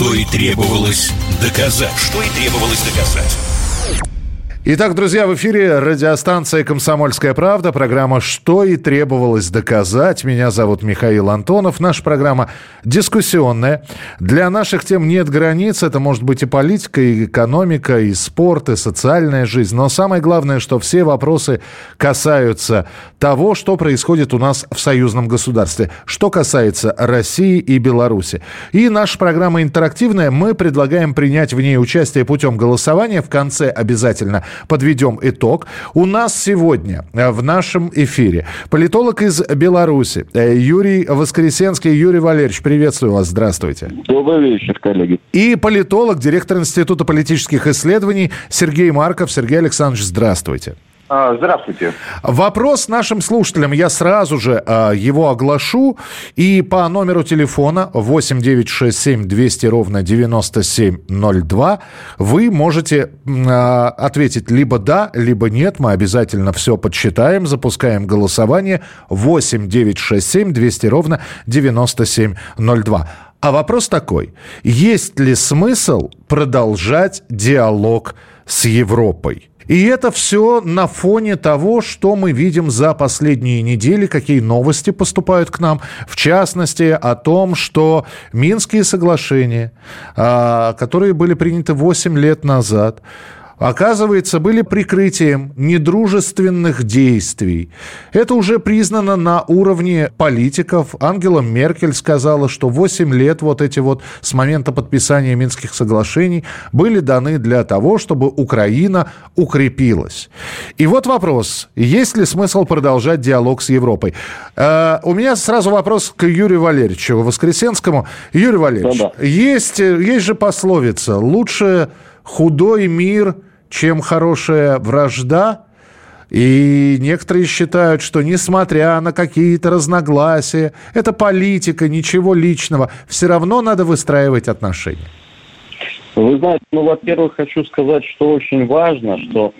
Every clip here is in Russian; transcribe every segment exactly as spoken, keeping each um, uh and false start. что и требовалось доказать. Что и требовалось доказать. Итак, друзья, в эфире радиостанция «Комсомольская правда», программа «Что и требовалось доказать». Меня зовут Михаил Антонов. Наша программа дискуссионная. Для наших тем нет границ. Это может быть и политика, и экономика, и спорт, и социальная жизнь. Но самое главное, что все вопросы касаются того, что происходит у нас в союзном государстве, что касается России и Беларуси. И наша программа интерактивная. Мы предлагаем принять в ней участие путем голосования. В конце обязательно подведем итог. У нас сегодня в нашем эфире политолог из Беларуси Юрий Воскресенский. Юрий Валерьевич, приветствую вас. Здравствуйте. Добрый вечер, коллеги. И политолог, директор Института политических исследований Сергей Марков. Сергей Александрович, здравствуйте. Здравствуйте. Вопрос нашим слушателям. Я сразу же э, его оглашу. И по номеру телефона восемь девятьсот шестьдесят семь двести ровно девяносто семь ноль два вы можете э, ответить либо да, либо нет. Мы обязательно все подсчитаем. Запускаем голосование. восемь девятьсот шестьдесят семь двести ровно девяносто семь ноль два. А вопрос такой. Есть ли смысл продолжать диалог с Европой? И это все на фоне того, что мы видим за последние недели, какие новости поступают к нам. В частности, о том, что Минские соглашения, которые были приняты восемь лет назад, оказывается, были прикрытием недружественных действий. Это уже признано на уровне политиков. Ангела Меркель сказала, что восемь лет вот эти вот с момента подписания Минских соглашений были даны для того, чтобы Украина укрепилась. И вот вопрос, есть ли смысл продолжать диалог с Европой? Э, у меня сразу вопрос к Юрию Валерьевичу Воскресенскому. Юрий Валерьевич, да, да. Есть, есть же пословица «Лучше худой мир, чем хорошая вражда». И некоторые считают, что несмотря на какие-то разногласия, это политика, ничего личного, все равно надо выстраивать отношения. Вы знаете, ну, во-первых, хочу сказать, что очень важно, что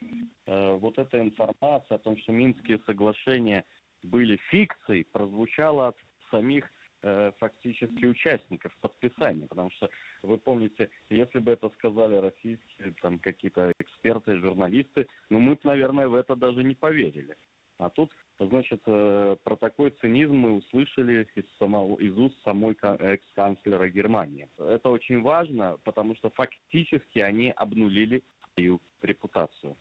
э, вот эта информация о том, что Минские соглашения были фикцией, прозвучала от самих фактически участников подписания, потому что, вы помните, если бы это сказали российские там какие-то эксперты, журналисты, ну мы бы, наверное, в это даже не поверили. А тут, значит, про такой цинизм мы услышали из, самого, из уст самой экс-канцлера Германии. Это очень важно, потому что фактически они обнулили свою репутацию.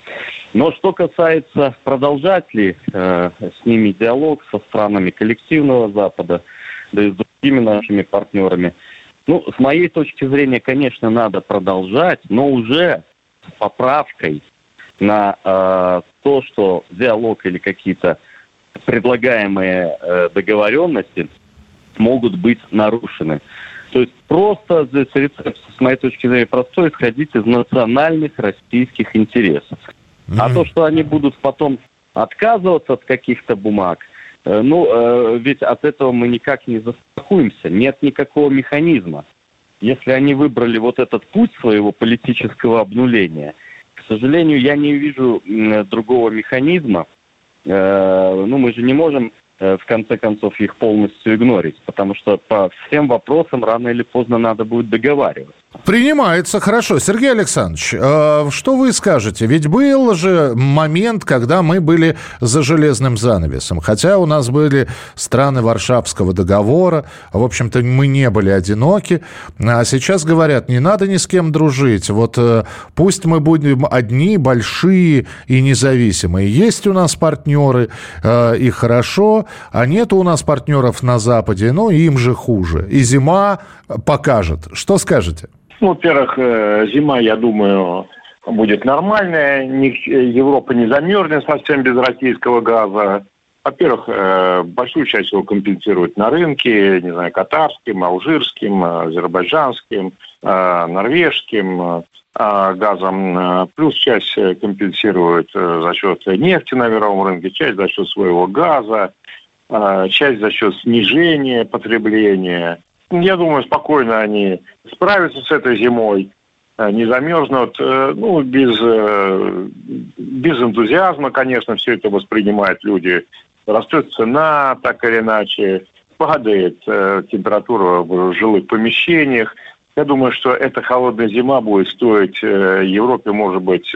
Но что касается, продолжать ли э, с ними диалог со странами коллективного Запада, да и с другими нашими партнерами. Ну, с моей точки зрения, конечно, надо продолжать, но уже с поправкой на э, то, что диалог или какие-то предлагаемые э, договоренности могут быть нарушены. То есть просто здесь рецепт, с моей точки зрения, простой, исходить из национальных российских интересов. Mm-hmm. А то, что они будут потом отказываться от каких-то бумаг, ну, ведь от этого мы никак не застрахуемся, нет никакого механизма. Если они выбрали вот этот путь своего политического обнуления, к сожалению, я не вижу другого механизма. Ну, мы же не можем, в конце концов, их полностью игнорить, потому что по всем вопросам рано или поздно надо будет договариваться. Принимается, хорошо. Сергей Александрович, э, что вы скажете? Ведь был же момент, когда мы были за железным занавесом. Хотя у нас были страны Варшавского договора, в общем-то, мы не были одиноки. А сейчас говорят, не надо ни с кем дружить. Вот э, пусть мы будем одни, большие и независимые. Есть у нас партнеры, э, и хорошо, а нет у нас партнеров на Западе, ну, им же хуже. И зима покажет. Что скажете? Ну, во-первых, зима, я думаю, будет нормальная. Европа не замерзнет совсем без российского газа. Во-первых, большую часть его компенсируют на рынке, не знаю, катарским, алжирским, азербайджанским, норвежским газом. Плюс часть компенсируют за счет нефти на мировом рынке, часть за счет своего газа, часть за счет снижения потребления. Я думаю, спокойно они справятся с этой зимой, не замерзнут. Ну, без, без энтузиазма, конечно, все это воспринимают люди. Растет цена, так или иначе, падает температура в жилых помещениях. Я думаю, что эта холодная зима будет стоить Европе, может быть,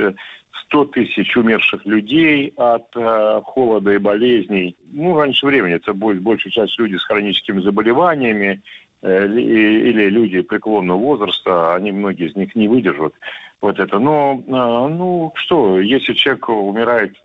сто тысяч умерших людей от э, холода и болезней. Ну, раньше времени это будет большая часть людей с хроническими заболеваниями э, или люди преклонного возраста, они, многие из них, не выдержат вот это. Но, э, ну, что, если человек умирает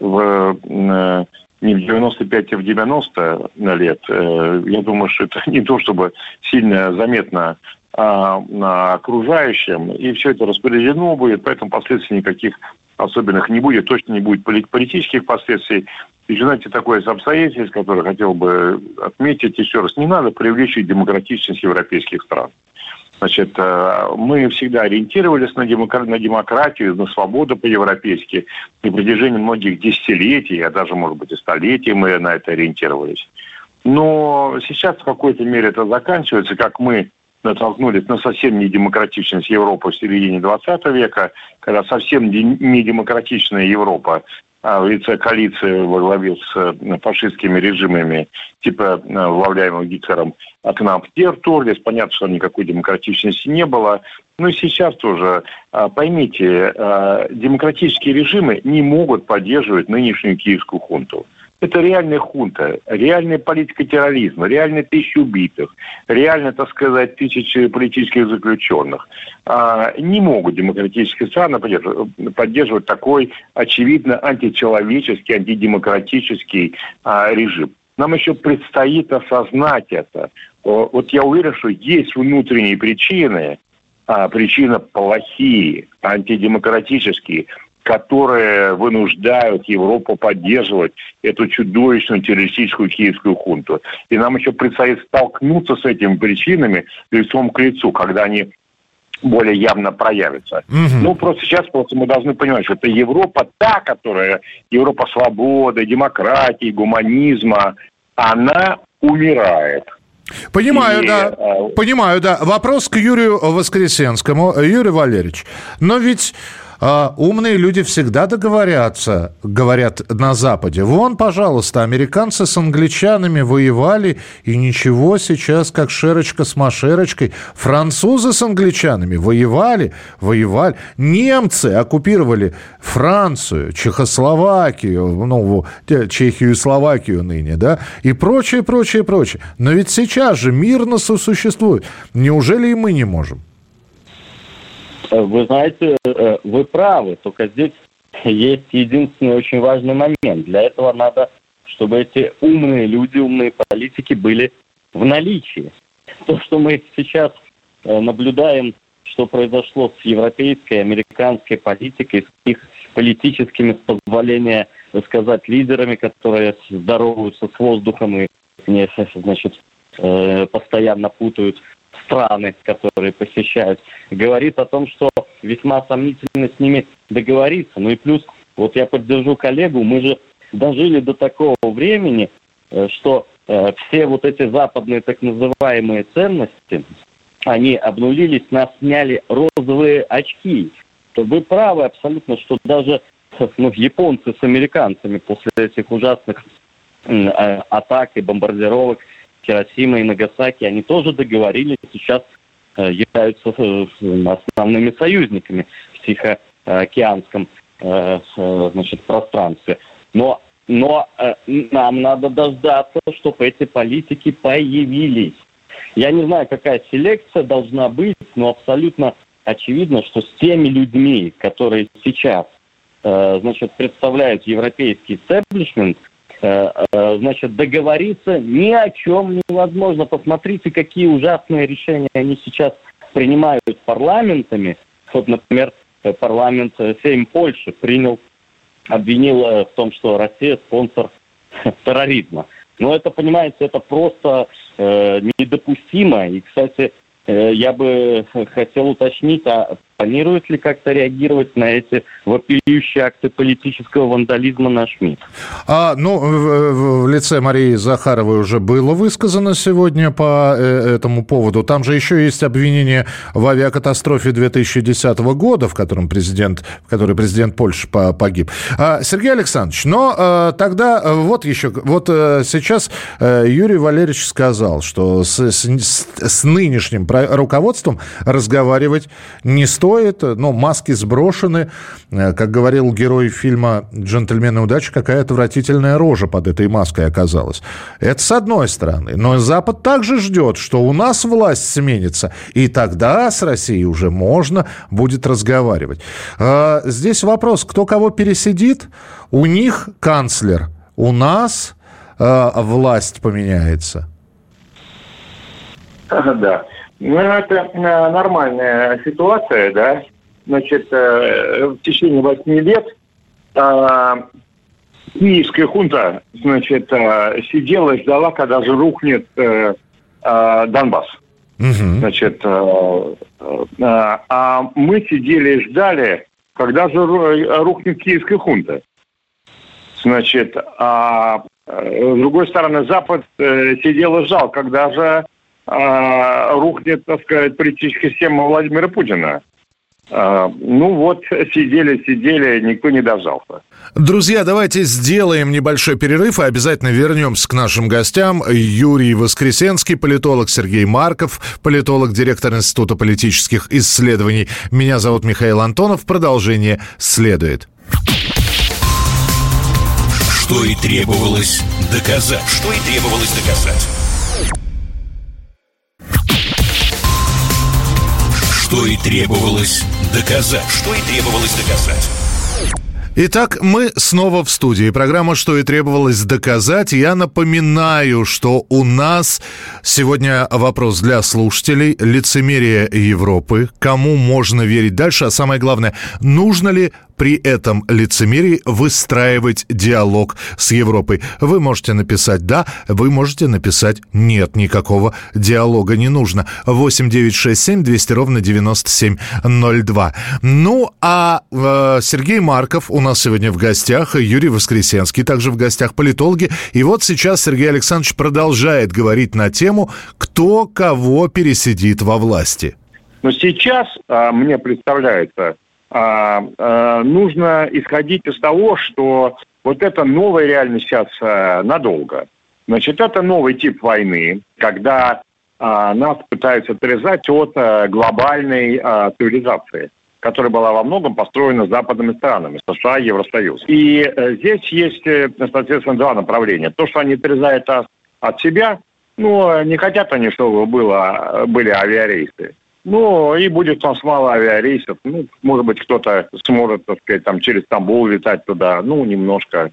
в... Э, не в девяносто пять, а в девяносто лет. Я думаю, что это не то, чтобы сильно заметно окружающим. И все это распределено будет, поэтому последствий никаких особенных не будет. Точно не будет политических последствий. И, знаете, такое обстоятельство, которое хотел бы отметить еще раз. Не надо преувеличивать демократичность европейских стран. Значит, мы всегда ориентировались на демократию, на свободу по-европейски. И на протяжении многих десятилетий, а даже, может быть, и столетий мы на это ориентировались. Но сейчас в какой-то мере это заканчивается, как мы натолкнулись на совсем недемократичность Европы в середине двадцатого века, когда совсем недемократичная Европа в лице коалиции во главе с фашистскими режимами, типа возглавляемого Гитлером, а к нам втерлись. Понятно, что никакой демократичности не было. Но и сейчас тоже, поймите, демократические режимы не могут поддерживать нынешнюю киевскую хунту. Это реальная хунта, реальная политика терроризма, реально тысячи убитых, реально, так сказать, тысячи политических заключенных. Не могут демократические страны поддерживать такой очевидно античеловеческий, антидемократический режим. Нам еще предстоит осознать это. Вот я уверен, что есть внутренние причины, причины плохие, антидемократические, которые вынуждают Европу поддерживать эту чудовищную террористическую киевскую хунту. И нам еще предстоит столкнуться с этими причинами лицом к лицу, когда они более явно проявятся. Mm-hmm. Ну, просто сейчас просто мы должны понимать, что это Европа та, которая, Европа свободы, демократии, гуманизма, она умирает. Понимаю, и, да. Э... Понимаю, да. Вопрос к Юрию Воскресенскому. Юрий Валерьевич, но ведь... А умные люди всегда договорятся, говорят на Западе. Вон, пожалуйста, американцы с англичанами воевали, и ничего, сейчас как шерочка с машерочкой. Французы с англичанами воевали, воевали. Немцы оккупировали Францию, Чехословакию, ну, Чехию и Словакию ныне, да, и прочее, прочее, прочее. Но ведь сейчас же мирно сосуществует. Неужели и мы не можем? Вы знаете, вы правы, только здесь есть единственный очень важный момент. Для этого надо, чтобы эти умные люди, умные политики были в наличии. То, что мы сейчас наблюдаем, что произошло с европейской, американской политикой, с их политическими, с позволения сказать, лидерами, которые здороваются с воздухом и, значит, постоянно путают страны, которые посещают, говорит о том, что весьма сомнительно с ними договориться. Ну и плюс, вот я поддержу коллегу, мы же дожили до такого времени, что э, все вот эти западные так называемые ценности, они обнулились, нас сняли розовые очки. То вы правы абсолютно, что даже ну, японцы с американцами после этих ужасных э, атак и бомбардировок Хиросима и Нагасаки, они тоже договорились, сейчас э, являются э, основными союзниками в Тихоокеанском э, э, значит, пространстве. Но, но э, нам надо дождаться, чтобы эти политики появились. Я не знаю, какая селекция должна быть, но абсолютно очевидно, что с теми людьми, которые сейчас э, значит, представляют европейский истеблишмент, значит, договориться ни о чем невозможно. Посмотрите, какие ужасные решения они сейчас принимают парламентами. Вот, например, парламент Сейм Польши принял, обвинил в том, что Россия спонсор терроризма. Но это, понимаете, это просто э, недопустимо. И, кстати, э, я бы хотел уточнить, а Планирует ли как-то реагировать на эти вопиющие акты политического вандализма наш МИД? А, ну, в, в лице Марии Захаровой уже было высказано сегодня по этому поводу. Там же еще есть обвинение в авиакатастрофе две тысячи десятого года, в котором президент, в которой президент Польши погиб. А, Сергей Александрович, но а, тогда вот еще, вот а, сейчас а, Юрий Валерьевич сказал, что с, с, с, с нынешним руководством разговаривать не стоит. Но маски сброшены. Как говорил герой фильма «Джентльмены удачи», какая отвратительная рожа под этой маской оказалась. Это с одной стороны. Но Запад также ждет, что у нас власть сменится. И тогда с Россией уже можно будет разговаривать. Здесь вопрос, кто кого пересидит. У них канцлер. У нас власть поменяется. Да. Ну, это нормальная ситуация, да. Значит, в течение восьми лет киевская хунта, значит, сидела и ждала, когда же рухнет Донбасс. Угу. Значит, а мы сидели и ждали, когда же рухнет киевская хунта. Значит, а с другой стороны, Запад сидел и ждал, когда же рухнет, так сказать, политическая система Владимира Путина. Ну вот, сидели, сидели, никто не дождался. Друзья, давайте сделаем небольшой перерыв и обязательно вернемся к нашим гостям. Юрий Воскресенский, политолог, Сергей Марков, политолог, директор Института политических исследований. Меня зовут Михаил Антонов. Продолжение следует. Что и требовалось доказать. Что и требовалось доказать. Что и требовалось доказать. Что и требовалось доказать. Итак, мы снова в студии. Программа «Что и требовалось доказать». Я напоминаю, что у нас сегодня вопрос для слушателей. Лицемерие Европы. Кому можно верить дальше? А самое главное, нужно ли при этом лицемерии выстраивать диалог с Европой? Вы можете написать «да», вы можете написать «нет». Никакого диалога не нужно. восемь девятьсот шестьдесят семь двести ровно девяносто семь ноль два. Ну, а э, Сергей Марков у нас сегодня в гостях, Юрий Воскресенский также в гостях, политологи. И вот сейчас Сергей Александрович продолжает говорить на тему, кто кого пересидит во власти. Но сейчас, а, мне представляется... А, а, нужно исходить из того, что вот это новая реальность сейчас а, надолго. Значит, это новый тип войны, когда а, нас пытаются отрезать от а, глобальной а, цивилизации, которая была во многом построена западными странами, США, Евросоюз. И а, здесь есть, соответственно, два направления. То, что они отрезают от, от себя, ну, не хотят они, чтобы было, были авиарейсы. Ну, и будет у нас мало авиарейсов. Ну, может быть, кто-то сможет, так сказать, там, через Стамбул летать туда. Ну, немножко,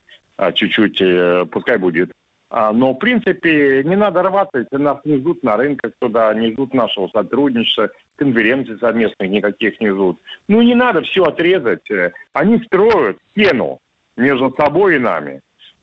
чуть-чуть, пускай будет. Но, в принципе, не надо рваться, если нас не ждут на рынках туда, не ждут нашего сотрудничества, конференций совместных никаких не ждут. Ну, не надо все отрезать. Они строят стену между собой и нами.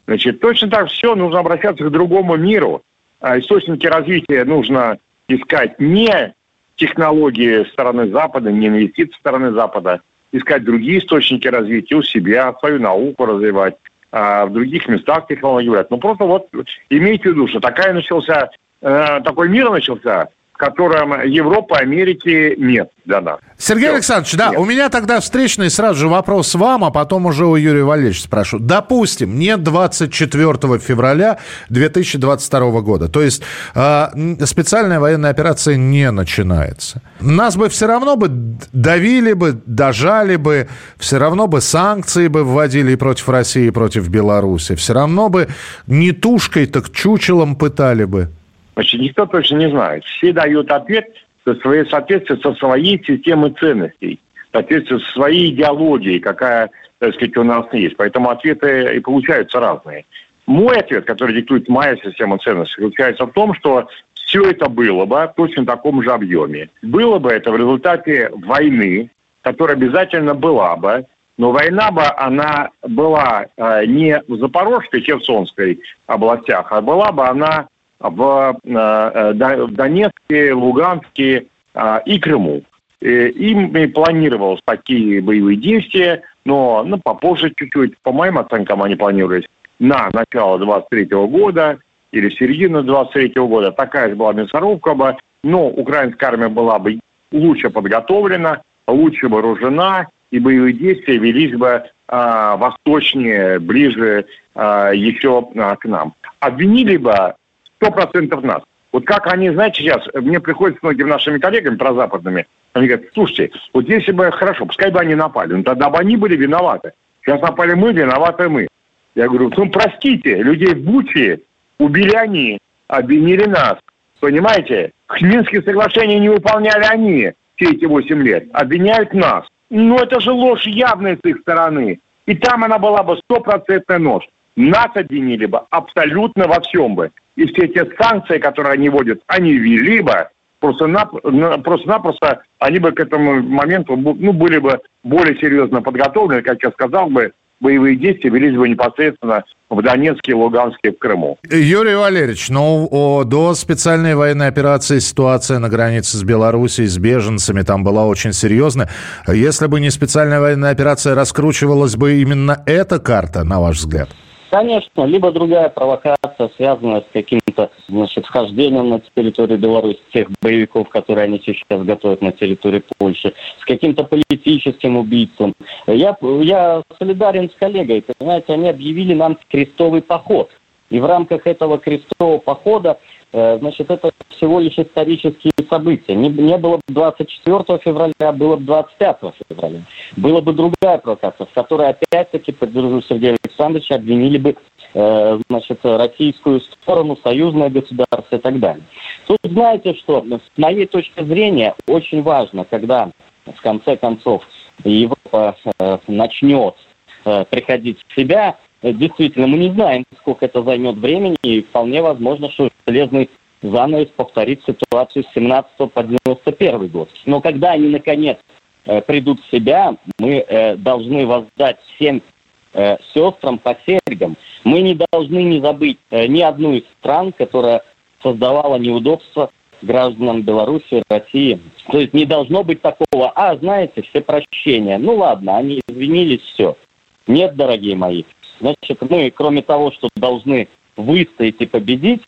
Значит, точно так все нужно обращаться к другому миру. Источники развития нужно искать не... технологии стороны Запада, не инвестиции стороны Запада, искать другие источники развития у себя, свою науку развивать, а в других местах технологии брать. Ну, просто вот имейте в виду, что такая начался, э, такой мир начался, в котором Европы, Америки нет для нас. Сергей Все. Александрович, да, нет. У меня тогда встречный сразу же вопрос вам, а потом уже у Юрия Валерьевича спрошу. Допустим, не двадцать четвёртого февраля две тысячи двадцать второго года, то есть э, специальная военная операция не начинается. Нас бы все равно бы давили бы, дожали бы, все равно бы санкции бы вводили и против России, и против Беларуси, все равно бы не тушкой, так чучелом пытали бы. Значит, никто точно не знает. Все дают ответ в соответствии со своей системой ценностей, в соответствии со своей идеологией, какая, так сказать, у нас есть. Поэтому ответы и получаются разные. Мой ответ, который диктует моя система ценностей, заключается в том, что все это было бы точно в таком же объеме. Было бы это в результате войны, которая обязательно была бы, но война бы, она была э, не в Запорожской, Херсонской областях, а была бы она... в Донецке, Луганске и Крыму. Им планировалось такие боевые действия, но ну, попозже чуть-чуть, по моим оценкам, они планировались на начало двадцать третьего года или середину двадцать третьего года. Такая же была мясорубка, но украинская армия была бы лучше подготовлена, лучше вооружена, и боевые действия велись бы э, восточнее, ближе э, еще э, к нам. Обвинили бы сто процентов нас. Вот как они, знаете, сейчас, мне приходится многим нашими коллегами прозападными, они говорят, слушайте, вот если бы, хорошо, пускай бы они напали, но тогда бы они были виноваты. Сейчас напали мы, виноваты мы. Я говорю, ну простите, людей в Буче убили они, обвинили нас. Понимаете? Минские соглашения не выполняли они все эти восемь лет. Обвиняют нас. Но это же ложь явная с их стороны. И там она была бы стопроцентная ложь. Нас обвинили бы абсолютно во всем бы. И все те санкции, которые они вводят, они ввели бы. Просто-напросто они бы к этому моменту ну, были бы более серьезно подготовлены. Как я сказал бы, боевые действия велись бы непосредственно в Донецке, Луганске, в Крыму. Юрий Валерьевич, ну, о, до специальной военной операции ситуация на границе с Белоруссией, с беженцами там была очень серьезная. Если бы не специальная военная операция, раскручивалась бы именно эта карта, на ваш взгляд? Конечно, либо другая провокация, связанная с каким-то, значит, вхождением на территорию Беларуси тех боевиков, которые они сейчас готовят на территории Польши, с каким-то политическим убийцем. Я, я солидарен с коллегой, понимаете, они объявили нам крестовый поход. И в рамках этого крестового похода, значит, это всего лишь исторические события. Не, не было бы двадцать четвёртого февраля, было бы двадцать пятого февраля. Была бы другая провокация, в которой опять-таки, поддержу Сергея Александровича, обвинили бы э, значит, российскую сторону, союзное государство и так далее. Тут знаете что, с моей точки зрения, очень важно, когда в конце концов Европа э, начнет э, приходить в себя. Действительно, мы не знаем, сколько это займет времени, и вполне возможно, что железный занавес повторит ситуацию с семнадцатого по девяносто первый год. Но когда они, наконец, придут в себя, мы должны воздать всем сестрам по серьгам. Мы не должны не забыть ни одну из стран, которая создавала неудобства гражданам Беларуси, России. То есть не должно быть такого, а, знаете, все прощения. Ну ладно, они извинились, все. Нет, дорогие мои. Значит, мы, кроме того, что должны выстоять и победить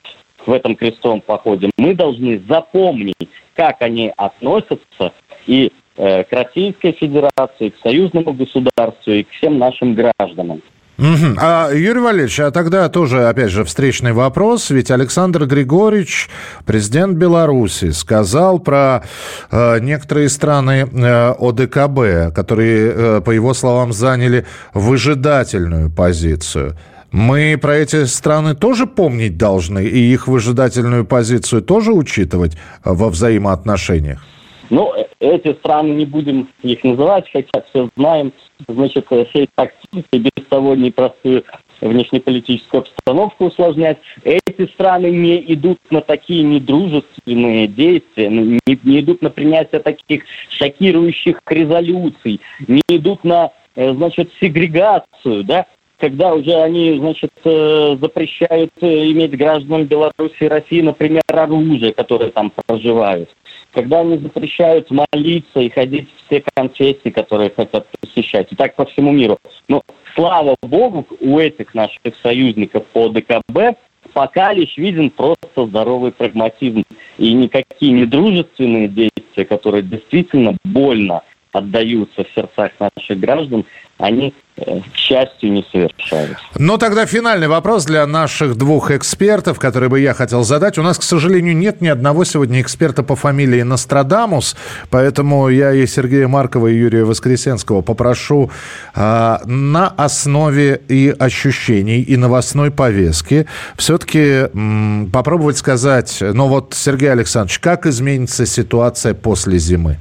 в этом крестовом походе, мы должны запомнить, как они относятся и э, к Российской Федерации, и к союзному государству, и к всем нашим гражданам. Угу. А, Юрий Валерьевич, а тогда тоже, опять же, встречный вопрос. Ведь Александр Григорьевич, президент Беларуси, сказал про э, некоторые страны э, о дэ ка бэ, которые, э, по его словам, заняли выжидательную позицию. Мы про эти страны тоже помнить должны и их выжидательную позицию тоже учитывать во взаимоотношениях? Ну, эти страны, не будем их называть, хотя все знаем, значит, все тактики, без того непростую внешнеполитическую обстановку усложнять. Эти страны не идут на такие недружественные действия, не, не идут на принятие таких шокирующих резолюций, не идут на, значит, сегрегацию, да, когда уже они, значит, запрещают иметь гражданам Беларуси и России, например, оружие, которое там проживают. Когда они запрещают молиться и ходить в все конфессии, которые хотят посещать. И так по всему миру. Но, слава богу, у этих наших союзников по о дэ ка бэ пока лишь виден просто здоровый прагматизм. И никакие недружественные действия, которые действительно больно отдаются в сердцах наших граждан, они, к счастью, не совершаются. Ну, тогда финальный вопрос для наших двух экспертов, который бы я хотел задать. У нас, к сожалению, нет ни одного сегодня эксперта по фамилии Нострадамус, поэтому я и Сергея Маркова, и Юрия Воскресенского попрошу э, на основе и ощущений, и новостной повестки все-таки м, попробовать сказать, ну вот, Сергей Александрович, как изменится ситуация после зимы?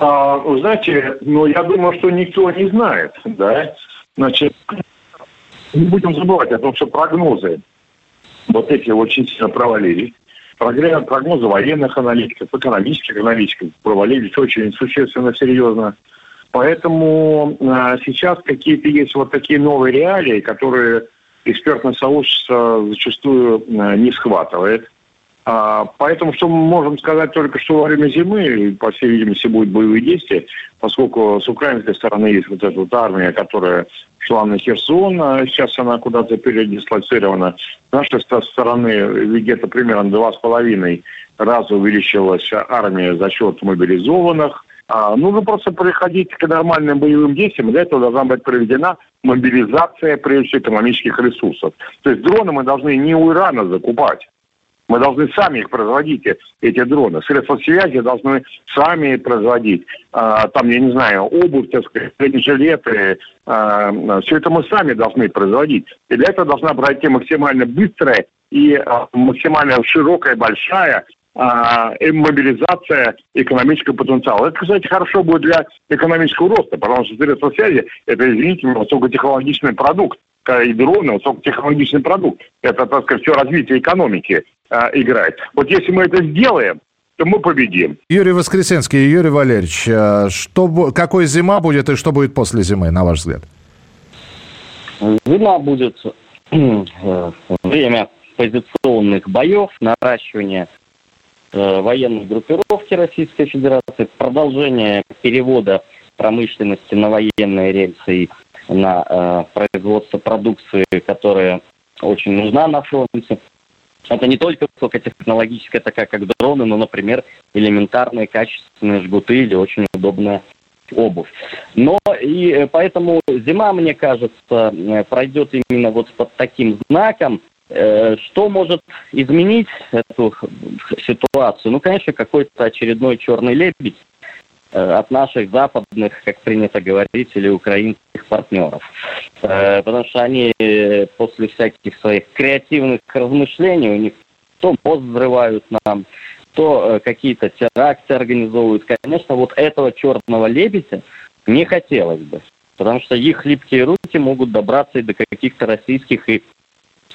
А, знаете, ну, я думаю, что никто не знает, да, значит, не будем забывать о том, что прогнозы вот эти очень сильно провалились, прогнозы военных аналитиков, экономических аналитиков провалились очень существенно, серьезно, поэтому а, сейчас какие-то есть вот такие новые реалии, которые экспертное сообщество зачастую а, не схватывает. Поэтому, что мы можем сказать только, что во время зимы, по всей видимости, будут боевые действия, поскольку с украинской стороны есть вот эта вот армия, которая шла на Херсон, а сейчас она куда-то передислоцирована. С нашей стороны ведь где-то примерно два с половиной раза увеличилась армия за счет мобилизованных. А, нужно просто переходить к нормальным боевым действиям, и для этого должна быть проведена мобилизация, прежде всего, экономических ресурсов. То есть дроны мы должны не у Ирана закупать. Мы должны сами их производить, эти дроны. Средства связи должны сами производить. Там, я не знаю, обувь, так сказать, жилеты. Все это мы сами должны производить. И для этого должна пройти максимально быстрая и максимально широкая, большая мобилизация экономического потенциала. Это, кстати, хорошо будет для экономического роста, потому что средства связи – это, извините, высокотехнологичный продукт. И дроны, высокотехнологичный продукт. Это, так сказать, все развитие экономики а, играет. Вот если мы это сделаем, то мы победим. Юрий Воскресенский, Юрий Валерьевич, что, какой зима будет и что будет после зимы, на ваш взгляд? Зима будет время позиционных боев, наращивание э, военной группировки Российской Федерации, продолжение перевода промышленности на военные рельсы и на э, производство продукции, которая очень нужна на фронте. Это не только высокотехнологическая, такая как дроны, но, например, элементарные качественные жгуты или очень удобная обувь. Но и поэтому зима, мне кажется, пройдет именно вот под таким знаком. Э, что может изменить эту ситуацию? Ну, конечно, какой-то очередной черный лебедь от наших западных, как принято говорить, или украинских партнеров. Потому что они после всяких своих креативных размышлений у них то мост взрывают нам, то какие-то теракты организовывают. Конечно, вот этого черного лебедя не хотелось бы, потому что их липкие руки могут добраться и до каких-то российских и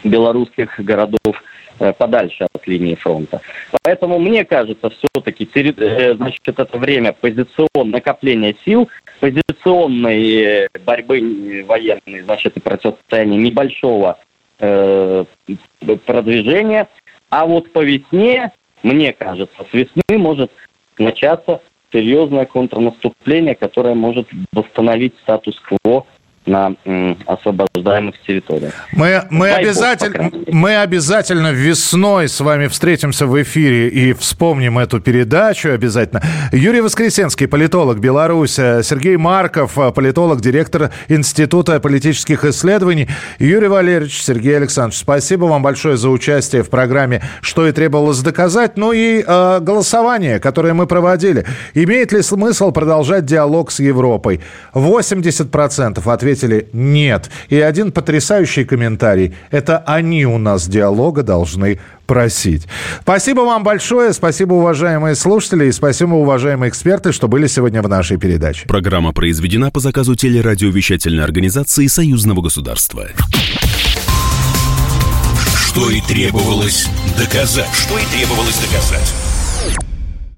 белорусских городов подальше от линии фронта. Поэтому, мне кажется, все-таки значит, это время позиционного накопления сил, позиционной борьбы военной, значит, и противостояния небольшого э, продвижения. А вот по весне, мне кажется, с весны может начаться серьезное контрнаступление, которое может восстановить статус-кво на освобождаемых территориях. Мы, мы, обязательно, мы обязательно весной с вами встретимся в эфире и вспомним эту передачу обязательно. Юрий Воскресенский, политолог, Беларусь. Сергей Марков, политолог, директор Института политических исследований. Юрий Валерьевич, Сергей Александрович, спасибо вам большое за участие в программе «Что и требовалось доказать». Ну и э, голосование, которое мы проводили. Имеет ли смысл продолжать диалог с Европой? восемьдесят процентов ответили «нет». И один потрясающий комментарий. Это они у нас диалога должны просить. Спасибо вам большое. Спасибо, уважаемые слушатели. И спасибо, уважаемые эксперты, что были сегодня в нашей передаче. Программа произведена по заказу телерадиовещательной организации Союзного государства. Что и требовалось доказать. Что и требовалось доказать.